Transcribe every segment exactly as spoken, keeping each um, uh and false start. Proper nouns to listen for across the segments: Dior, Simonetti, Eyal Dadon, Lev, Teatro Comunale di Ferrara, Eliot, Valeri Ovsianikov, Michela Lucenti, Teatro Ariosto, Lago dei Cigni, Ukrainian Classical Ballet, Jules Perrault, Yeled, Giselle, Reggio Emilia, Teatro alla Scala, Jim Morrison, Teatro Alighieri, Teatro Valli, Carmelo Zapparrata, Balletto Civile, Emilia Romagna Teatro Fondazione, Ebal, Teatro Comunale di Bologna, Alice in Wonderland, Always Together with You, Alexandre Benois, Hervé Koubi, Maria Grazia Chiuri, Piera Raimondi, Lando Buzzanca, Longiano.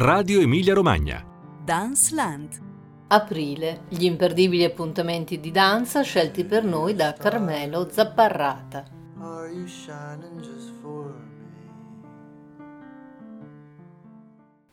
Radio Emilia Romagna. Densland. Aprile, gli imperdibili appuntamenti di danza scelti per noi da Carmelo Zapparrata. Are you shining just for me?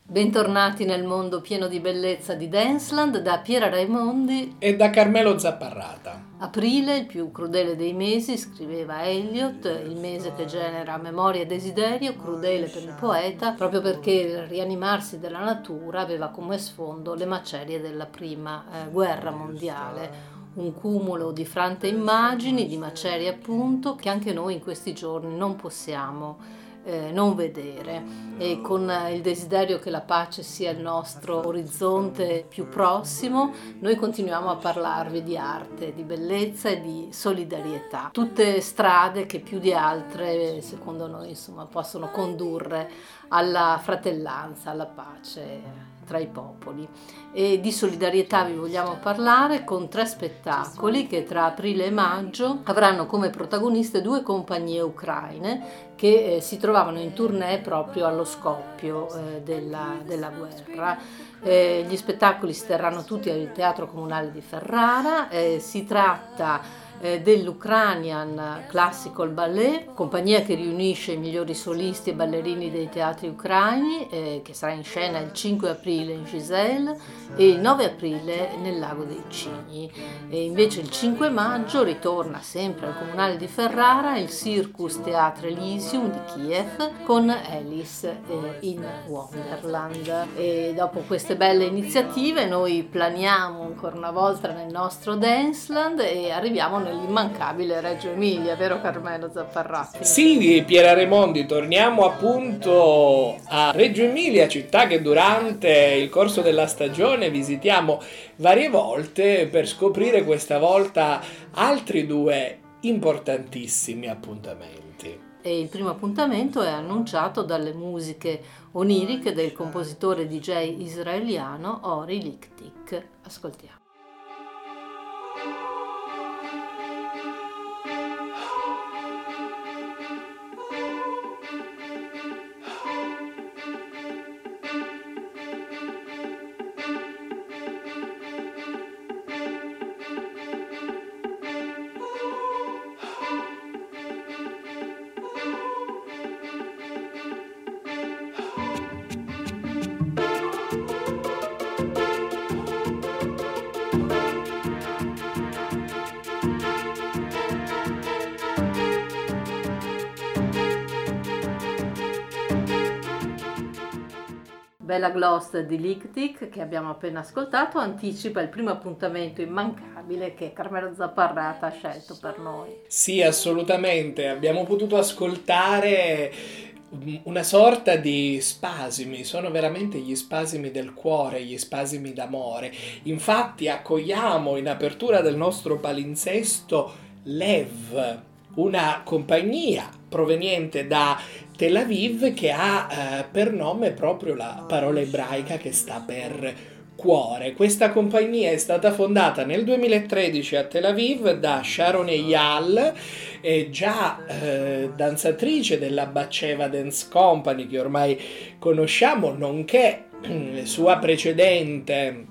Bentornati nel mondo pieno di bellezza di Densland da Piera Raimondi e da Carmelo Zapparrata. Aprile, il più crudele dei mesi, scriveva Eliot, il mese che genera memoria e desiderio, crudele per il poeta, proprio perché il rianimarsi della natura aveva come sfondo le macerie della prima eh, guerra mondiale. Un cumulo di frante immagini, di macerie appunto, che anche noi in questi giorni non possiamo Eh, non vedere, e con il desiderio che la pace sia il nostro orizzonte più prossimo, noi continuiamo a parlarvi di arte, di bellezza e di solidarietà, tutte strade che più di altre secondo noi insomma possono condurre alla fratellanza, alla pace tra i popoli. E di solidarietà vi vogliamo parlare con tre spettacoli che tra aprile e maggio avranno come protagoniste due compagnie ucraine che eh, si trovavano in tournée proprio allo scoppio eh, della, della guerra. Eh, gli spettacoli si terranno tutti al Teatro Comunale di Ferrara. Eh, si tratta dell'Ukrainian Classical Ballet, compagnia che riunisce i migliori solisti e ballerini dei teatri ucraini, eh, che sarà in scena il cinque aprile in Giselle e il nove aprile nel Lago dei Cigni. E invece il cinque maggio ritorna sempre al Comunale di Ferrara il Circus Teatre Elysium di Kiev con Alice in Wonderland. E dopo queste belle iniziative noi planiamo ancora una volta nel nostro Densland e arriviamo l'immancabile Reggio Emilia, vero Carmelo Zapparrata? Sì, Piera Raimondi, torniamo appunto a Reggio Emilia, città che durante il corso della stagione visitiamo varie volte per scoprire questa volta altri due importantissimi appuntamenti. E il primo appuntamento è annunciato dalle musiche oniriche del compositore D J israeliano Ori Lichtik. Ascoltiamo. Bella Gloss di Lichtik, che abbiamo appena ascoltato, anticipa il primo appuntamento immancabile che Carmelo Zapparrata ha scelto per noi. Sì, assolutamente, abbiamo potuto ascoltare una sorta di spasimi, sono veramente gli spasimi del cuore, gli spasimi d'amore. Infatti accogliamo in apertura del nostro palinsesto Lev, una compagnia proveniente da Tel Aviv che ha eh, per nome proprio la parola ebraica che sta per cuore. Questa compagnia è stata fondata nel duemilatredici a Tel Aviv da Sharon Eyal, eh, già eh, danzatrice della Baceva Dance Company che ormai conosciamo, nonché eh, sua precedente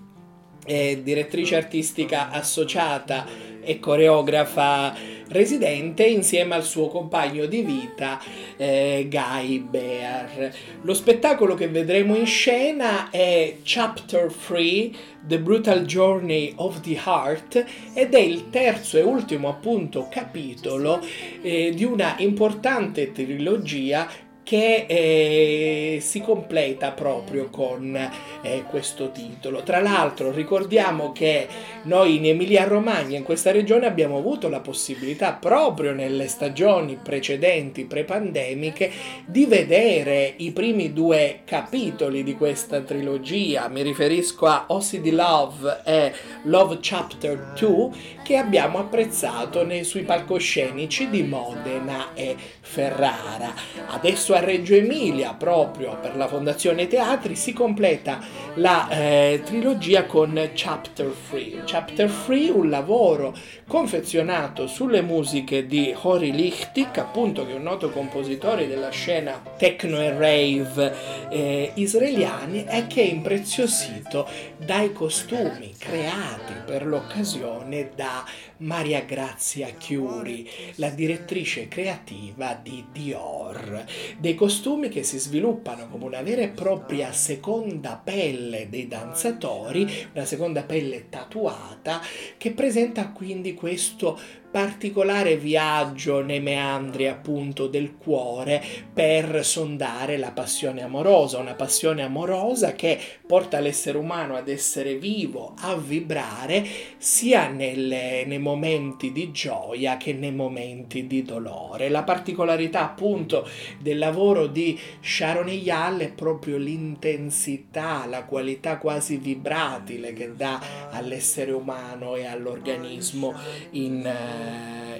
eh, direttrice artistica associata e coreografa residente, insieme al suo compagno di vita eh, Guy Bear. Lo spettacolo che vedremo in scena è Chapter tre: The Brutal Journey of the Heart ed è il terzo e ultimo appunto capitolo eh, di una importante trilogia che eh, si completa proprio con eh, questo titolo. Tra l'altro ricordiamo che noi in Emilia Romagna, in questa regione, abbiamo avuto la possibilità proprio nelle stagioni precedenti, pre-pandemiche, di vedere i primi due capitoli di questa trilogia. Mi riferisco a O C D Love e Love Chapter due, che abbiamo apprezzato nei, sui palcoscenici di Modena e Ferrara. Adesso a Reggio Emilia, proprio per la Fondazione Teatri, si completa la eh, trilogia con Chapter tre. Chapter tre, un lavoro confezionato sulle musiche di Ori Lichtik, appunto, che è un noto compositore della scena techno e rave eh, israeliani è che è impreziosito dai costumi creati per l'occasione da Maria Grazia Chiuri, la direttrice creativa di Dior, dei costumi che si sviluppano come una vera e propria seconda pelle dei danzatori, una seconda pelle tatuata che presenta quindi questo particolare viaggio nei meandri appunto del cuore per sondare la passione amorosa, una passione amorosa che porta l'essere umano ad essere vivo, a vibrare sia nelle, nei momenti di gioia che nei momenti di dolore. La particolarità appunto del lavoro di Sharon Eyal è proprio l'intensità, la qualità quasi vibratile che dà all'essere umano e all'organismo in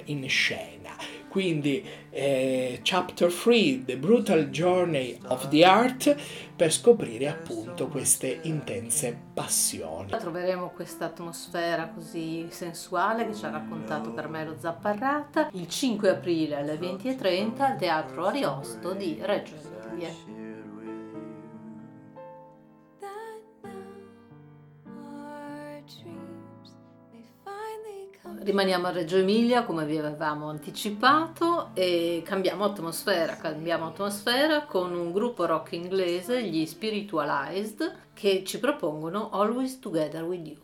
in scena. Quindi eh, Chapter tre: The Brutal Journey of the Heart, per scoprire appunto queste intense passioni. Troveremo questa atmosfera così sensuale che ci ha raccontato Carmelo Zapparrata il cinque aprile alle venti e trenta al Teatro Ariosto di Reggio Emilia. Rimaniamo a Reggio Emilia, come vi avevamo anticipato, e cambiamo atmosfera, cambiamo atmosfera con un gruppo rock inglese, gli Spiritualized, che ci propongono Always Together With You.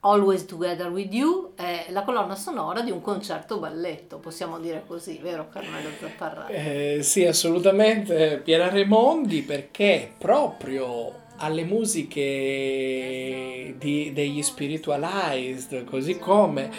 Always Together With You è la colonna sonora di un concerto balletto, possiamo dire così, vero Carmelo Zapparrata? Eh, sì, assolutamente, Piera Raimondi, perché proprio alle musiche di, degli Spiritualized, così come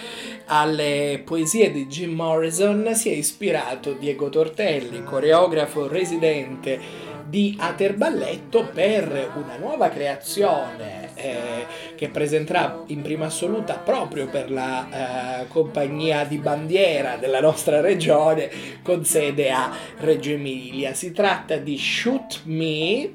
alle poesie di Jim Morrison, si è ispirato Diego Tortelli, coreografo residente di Aterballetto, per una nuova creazione eh, che presenterà in prima assoluta proprio per la eh, compagnia di bandiera della nostra regione con sede a Reggio Emilia. Si tratta di Shoot Me,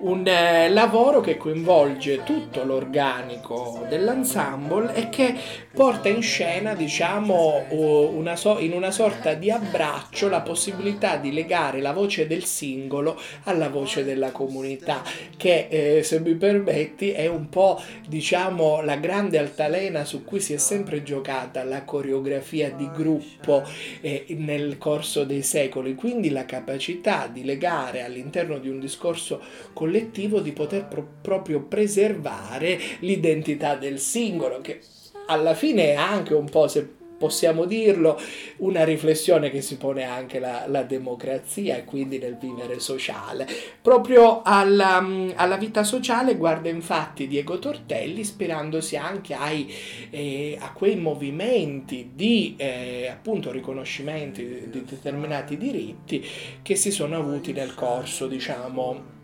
un eh, lavoro che coinvolge tutto l'organico dell'ensemble e che porta in scena, diciamo, una so- in una sorta di abbraccio la possibilità di legare la voce del singolo alla voce della comunità, che eh, se mi permetti è un po', diciamo, la grande altalena su cui si è sempre giocata la coreografia di gruppo eh, nel corso dei secoli. Quindi la capacità di legare all'interno di un discorso collettivo, di poter pro- proprio preservare l'identità del singolo, che alla fine è anche un po', se possiamo dirlo, una riflessione che si pone anche la, la democrazia e quindi nel vivere sociale. Proprio alla, alla vita sociale guarda infatti Diego Tortelli, ispirandosi anche ai, eh, a quei movimenti di eh, appunto riconoscimenti di, di determinati diritti che si sono avuti nel corso, diciamo,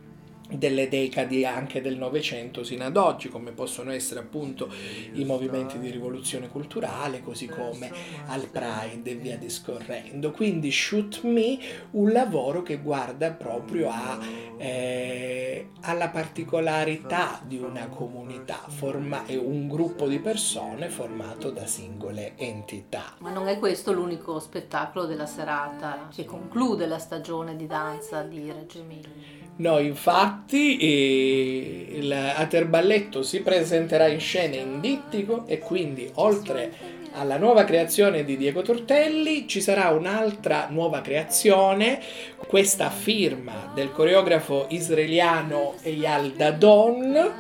delle decadi anche del Novecento sino ad oggi, come possono essere appunto i movimenti di rivoluzione culturale, così come al Pride e via discorrendo. Quindi Shoot Me, un lavoro che guarda proprio a, eh, alla particolarità di una comunità, forma- un gruppo di persone formato da singole entità. Ma non è questo l'unico spettacolo della serata che conclude la stagione di danza di Reggio Emilia. No, infatti eh, l'Aterballetto si presenterà in scena in dittico, e quindi oltre alla nuova creazione di Diego Tortelli ci sarà un'altra nuova creazione, questa firma del coreografo israeliano Eyal Dadon,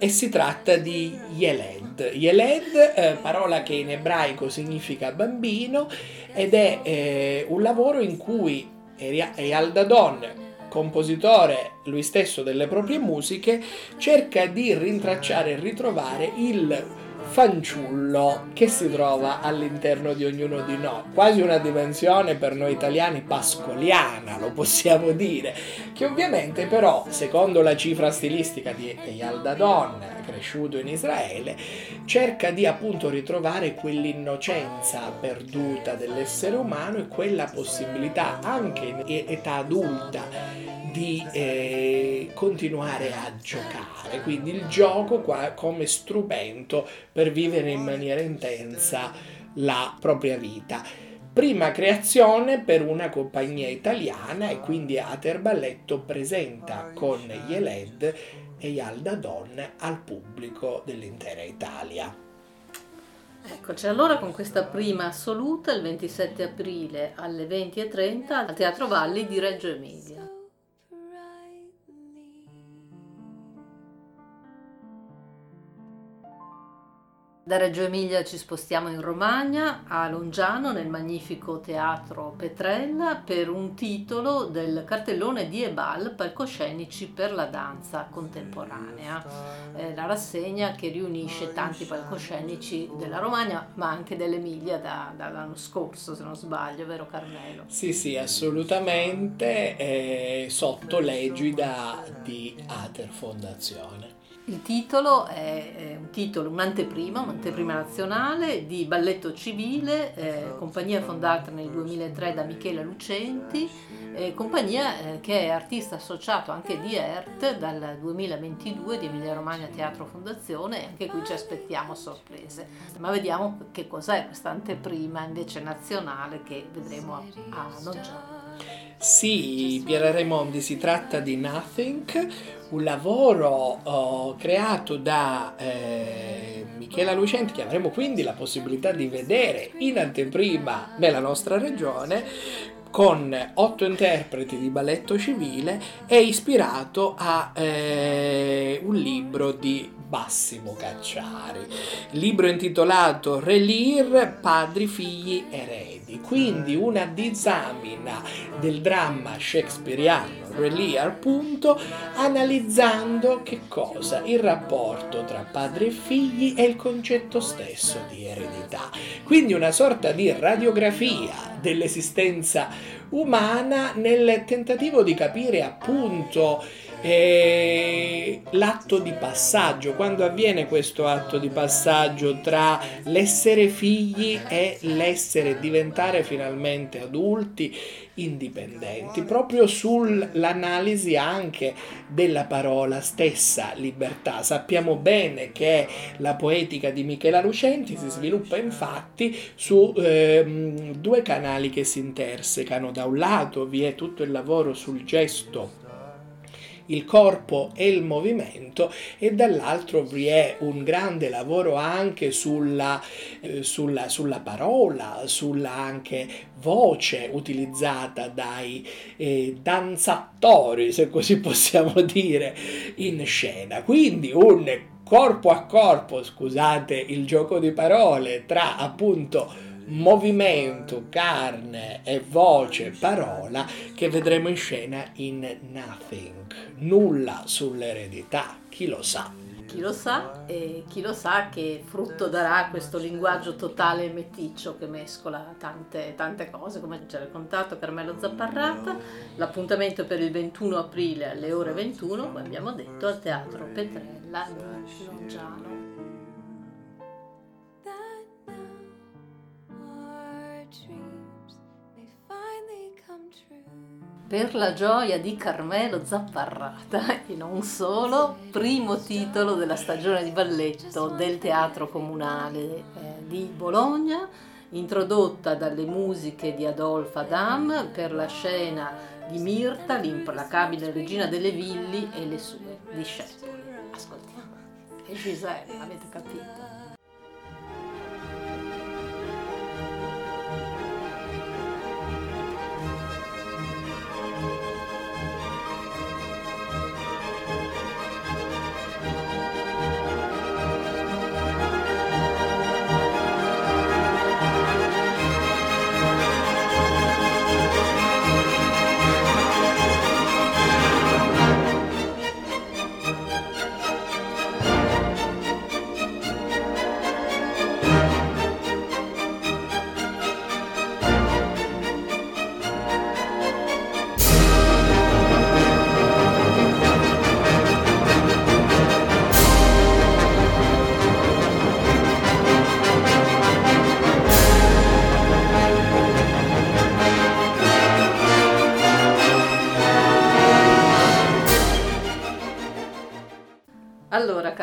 e si tratta di Yeled. Yeled, eh, parola che in ebraico significa bambino, ed è eh, un lavoro in cui Eyal Dadon compositore lui stesso delle proprie musiche, cerca di rintracciare e ritrovare il fanciullo che si trova all'interno di ognuno di noi, quasi una dimensione per noi italiani pascoliana, lo possiamo dire, che ovviamente però, secondo la cifra stilistica di Eyal Dadon, cresciuto in Israele, cerca di appunto ritrovare quell'innocenza perduta dell'essere umano e quella possibilità anche in età adulta di eh, continuare a giocare, quindi il gioco qua come strumento per vivere in maniera intensa la propria vita. Prima creazione per una compagnia italiana, e quindi Aterballetto presenta con Yeled Eyal Dadon al pubblico dell'intera Italia. Eccoci allora con questa prima assoluta il ventisette aprile alle venti e trenta al Teatro Valli di Reggio Emilia. Da Reggio Emilia ci spostiamo in Romagna, a Longiano, nel magnifico Teatro Petrella, per un titolo del cartellone di Ebal, Palcoscenici per la danza contemporanea. Eh, la rassegna che riunisce tanti palcoscenici della Romagna, ma anche dell'Emilia da, dall'anno scorso, se non sbaglio, vero Carmelo? Sì, sì, assolutamente, eh, sotto l'egida di Teatro Fondazione. Il titolo è un titolo, un'anteprima, un'anteprima nazionale di Balletto Civile, eh, compagnia fondata nel duemilatré da Michela Lucenti, eh, compagnia eh, che è artista associato anche di E R T dal duemilaventidue di Emilia Romagna Teatro Fondazione, e anche qui ci aspettiamo sorprese. Ma vediamo che cos'è questa anteprima invece nazionale che vedremo a, a Longiano. Sì, Piera Raimondi, si tratta di Nothing, un lavoro oh, creato da eh, Michela Lucenti, che avremo quindi la possibilità di vedere in anteprima nella nostra regione, con otto interpreti di Balletto Civile, è ispirato a eh, un libro di Massimo Cacciari, libro intitolato Re Lear, padri, figli, eredi, quindi una disamina del dramma shakespeariano Re Lear, appunto, analizzando che cosa? Il rapporto tra padre e figli e il concetto stesso di eredità, quindi una sorta di radiografia dell'esistenza umana nel tentativo di capire appunto eh, l'atto di passaggio, quando avviene questo atto di passaggio tra l'essere figli e l'essere diventare finalmente adulti indipendenti, proprio sull'analisi anche della parola stessa libertà. Sappiamo bene che la poetica di Michela Lucenti si sviluppa infatti su eh, due canali che si intersecano. Da un lato vi è tutto il lavoro sul gesto, il corpo e il movimento, e dall'altro vi è un grande lavoro anche sulla, eh, sulla, sulla parola, sulla anche voce utilizzata dai eh, danzatori, se così possiamo dire, in scena. Quindi un corpo a corpo, scusate il gioco di parole, tra appunto movimento, carne e voce, parola, che vedremo in scena in Nothing. Nulla sull'eredità, chi lo sa? Chi lo sa, e chi lo sa che frutto darà questo linguaggio totale e meticcio che mescola tante, tante cose, come ci ha raccontato Carmelo Zapparrata. L'appuntamento per il ventuno aprile alle ore ventuno, come abbiamo detto, al Teatro Petrella di Longiano. Per la gioia di Carmelo Zapparrata, e non solo, primo titolo della stagione di balletto del Teatro Comunale eh, di Bologna, introdotta dalle musiche di Adolphe Adam per la scena di Mirta, l'implacabile regina delle villi e le sue discepoli. Ascoltiamo. E Giselle, avete capito?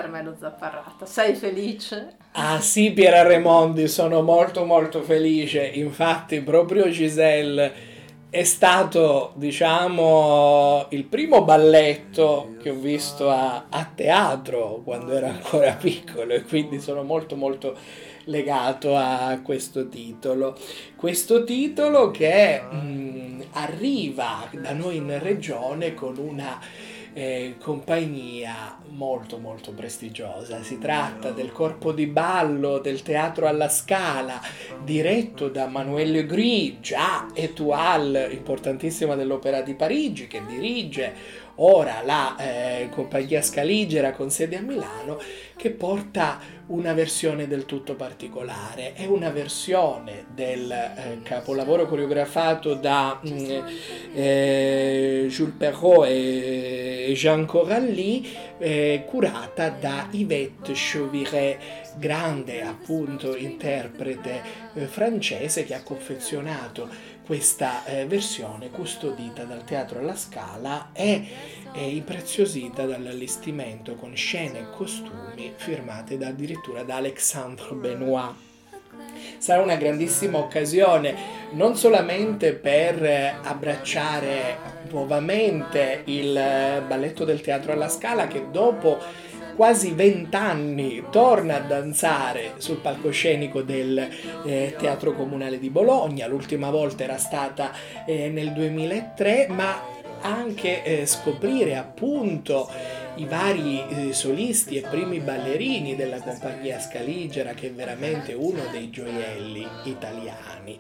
Carmelo Zapparrata. Sei felice? Ah sì, Piera Raimondi, sono molto molto felice. Infatti proprio Giselle è stato, diciamo, il primo balletto che ho visto a, a teatro quando ero ancora piccolo, e quindi sono molto molto legato a questo titolo. Questo titolo che mh, arriva da noi in regione con una eh, compagnia molto molto prestigiosa. Si tratta del corpo di ballo del Teatro alla Scala, diretto da Manuel Legris, già étoile importantissima dell'Opera di Parigi, che dirige ora la eh, compagnia scaligera con sede a Milano, che porta una versione del tutto particolare. È una versione del eh, capolavoro coreografato da mh, eh, Jules Perrault e Jean Coralli, eh, curata da Yvette Chauviré, grande appunto interprete eh, francese, che ha confezionato questa eh, versione custodita dal Teatro alla Scala e è impreziosita dall'allestimento con scene e costumi firmate da, addirittura da Alexandre Benois. Sarà una grandissima occasione non solamente per eh, abbracciare nuovamente il eh, balletto del Teatro alla Scala, che dopo quasi vent'anni torna a danzare sul palcoscenico del eh, Teatro Comunale di Bologna. L'ultima volta era stata eh, nel duemilatré, ma anche eh, scoprire appunto i vari eh, solisti e primi ballerini della compagnia scaligera, che è veramente uno dei gioielli italiani.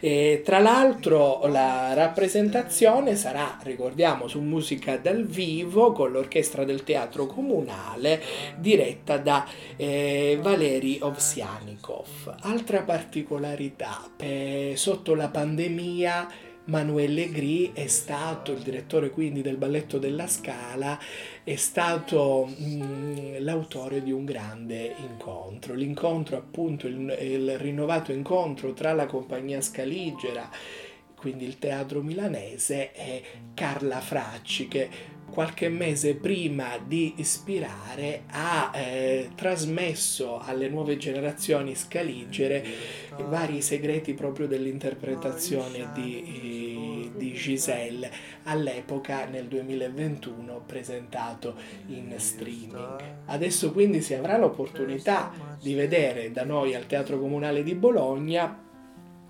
E, tra l'altro, la rappresentazione sarà, ricordiamo, su musica dal vivo con l'orchestra del Teatro Comunale diretta da eh, Valeri Ovsianikov. Altra particolarità, eh, sotto la pandemia Manuel Legris è stato, il direttore quindi del Balletto della Scala, è stato mh, l'autore di un grande incontro, l'incontro appunto, il, il rinnovato incontro tra la compagnia scaligera, quindi il teatro milanese, e Carla Fracci, che qualche mese prima di ispirare ha eh, trasmesso alle nuove generazioni scaligere vari segreti proprio dell'interpretazione di, eh, di Giselle, all'epoca nel duemilaventuno presentato in streaming. Adesso quindi si avrà l'opportunità di vedere da noi al Teatro Comunale di Bologna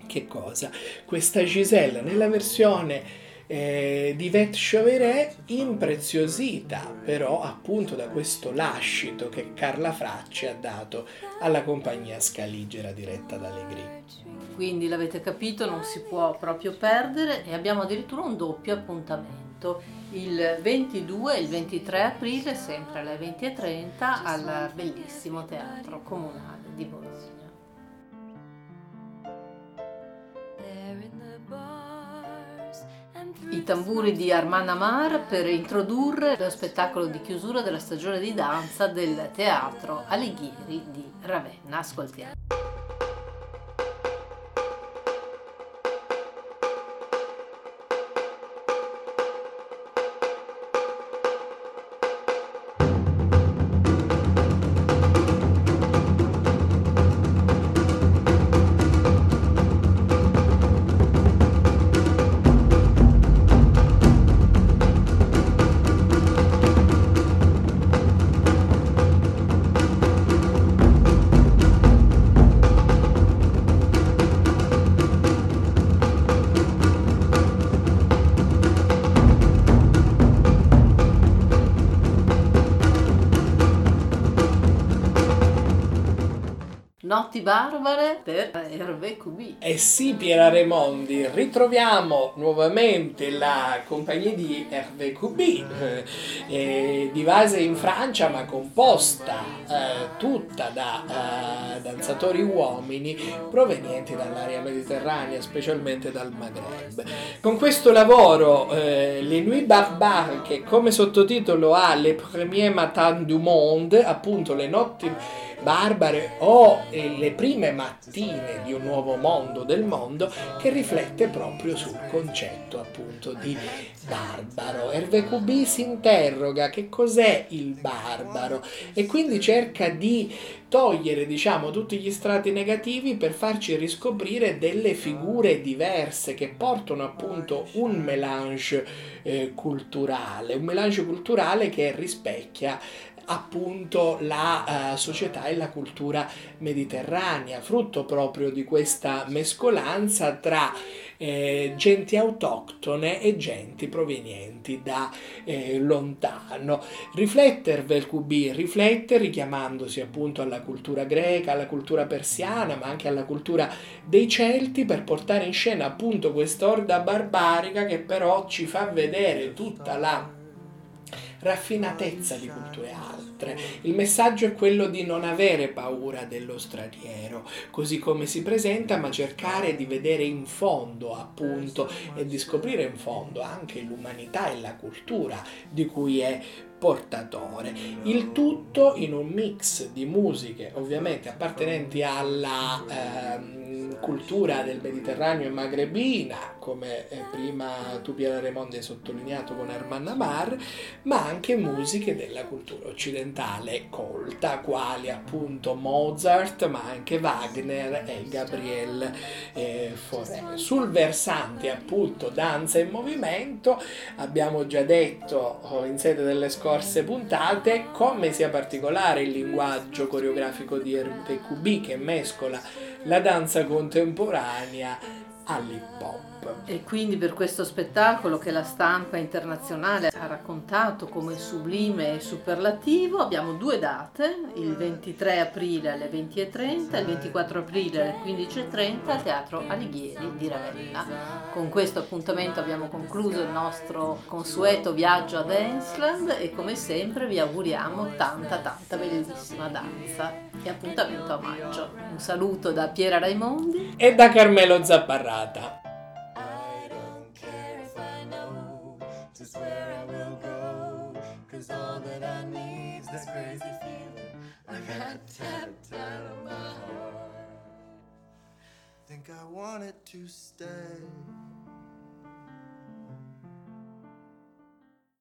che cosa? Questa Giselle nella versione Eh, di Yvette Chauviré, impreziosita però appunto da questo lascito che Carla Fracci ha dato alla compagnia scaligera diretta da Legris. Quindi l'avete capito, non si può proprio perdere, e abbiamo addirittura un doppio appuntamento il ventidue e il ventitré aprile, sempre alle venti e trenta, al bellissimo Teatro Comunale di Bologna. I tamburi di Armand Amar per introdurre lo spettacolo di chiusura della stagione di danza del Teatro Alighieri di Ravenna. Ascoltiamo. Notti barbare per Hervé Koubi. Eh sì, Piera Raimondi, ritroviamo nuovamente la compagnia di Hervé Koubi, eh, divasa in Francia ma composta eh, tutta da eh, danzatori uomini provenienti dall'area mediterranea, specialmente dal Maghreb. Con questo lavoro, eh, Les Nuits Barbares, che come sottotitolo ha Les Premiers Matins du Monde, appunto le notti barbare o eh, le prime mattine di un nuovo mondo del mondo, che riflette proprio sul concetto appunto di barbaro. Hervé Koubi si interroga che cos'è il barbaro e quindi cerca di togliere, diciamo, tutti gli strati negativi per farci riscoprire delle figure diverse che portano appunto un mélange eh, culturale, un mélange culturale che rispecchia appunto la uh, società e la cultura mediterranea, frutto proprio di questa mescolanza tra eh, genti autoctone e genti provenienti da eh, lontano. Riflette Hervé Koubi, riflette richiamandosi appunto alla cultura greca, alla cultura persiana, ma anche alla cultura dei Celti, per portare in scena appunto quest'orda barbarica che però ci fa vedere tutta la raffinatezza di culture altre. Il messaggio è quello di non avere paura dello straniero, così come si presenta, ma cercare di vedere in fondo appunto e di scoprire in fondo anche l'umanità e la cultura di cui è portatore. Il tutto in un mix di musiche ovviamente appartenenti alla ehm, cultura del Mediterraneo e magrebina, come eh, prima tu Piera Raimondi hai sottolineato con Armand Amar, ma anche musiche della cultura occidentale colta, quali appunto Mozart, ma anche Wagner e Gabriel eh, Fauré. Sul versante appunto danza e movimento abbiamo già detto oh, in sede delle scuole puntate come sia particolare il linguaggio coreografico di Hervé Koubi, che mescola la danza contemporanea all'hip hop. E quindi per questo spettacolo, che la stampa internazionale ha raccontato come sublime e superlativo, abbiamo due date: il ventitré aprile alle venti e trenta e il ventiquattro aprile alle quindici e trenta al Teatro Alighieri di Ravenna. Con questo appuntamento abbiamo concluso il nostro consueto viaggio a Densland e come sempre vi auguriamo tanta tanta bellissima danza e appuntamento a maggio. Un saluto da Piera Raimondi e da Carmelo Zapparrata. Is where I will go, 'cause all that I need is this crazy feeling I got tapped out of my heart. Think I wanted to stay.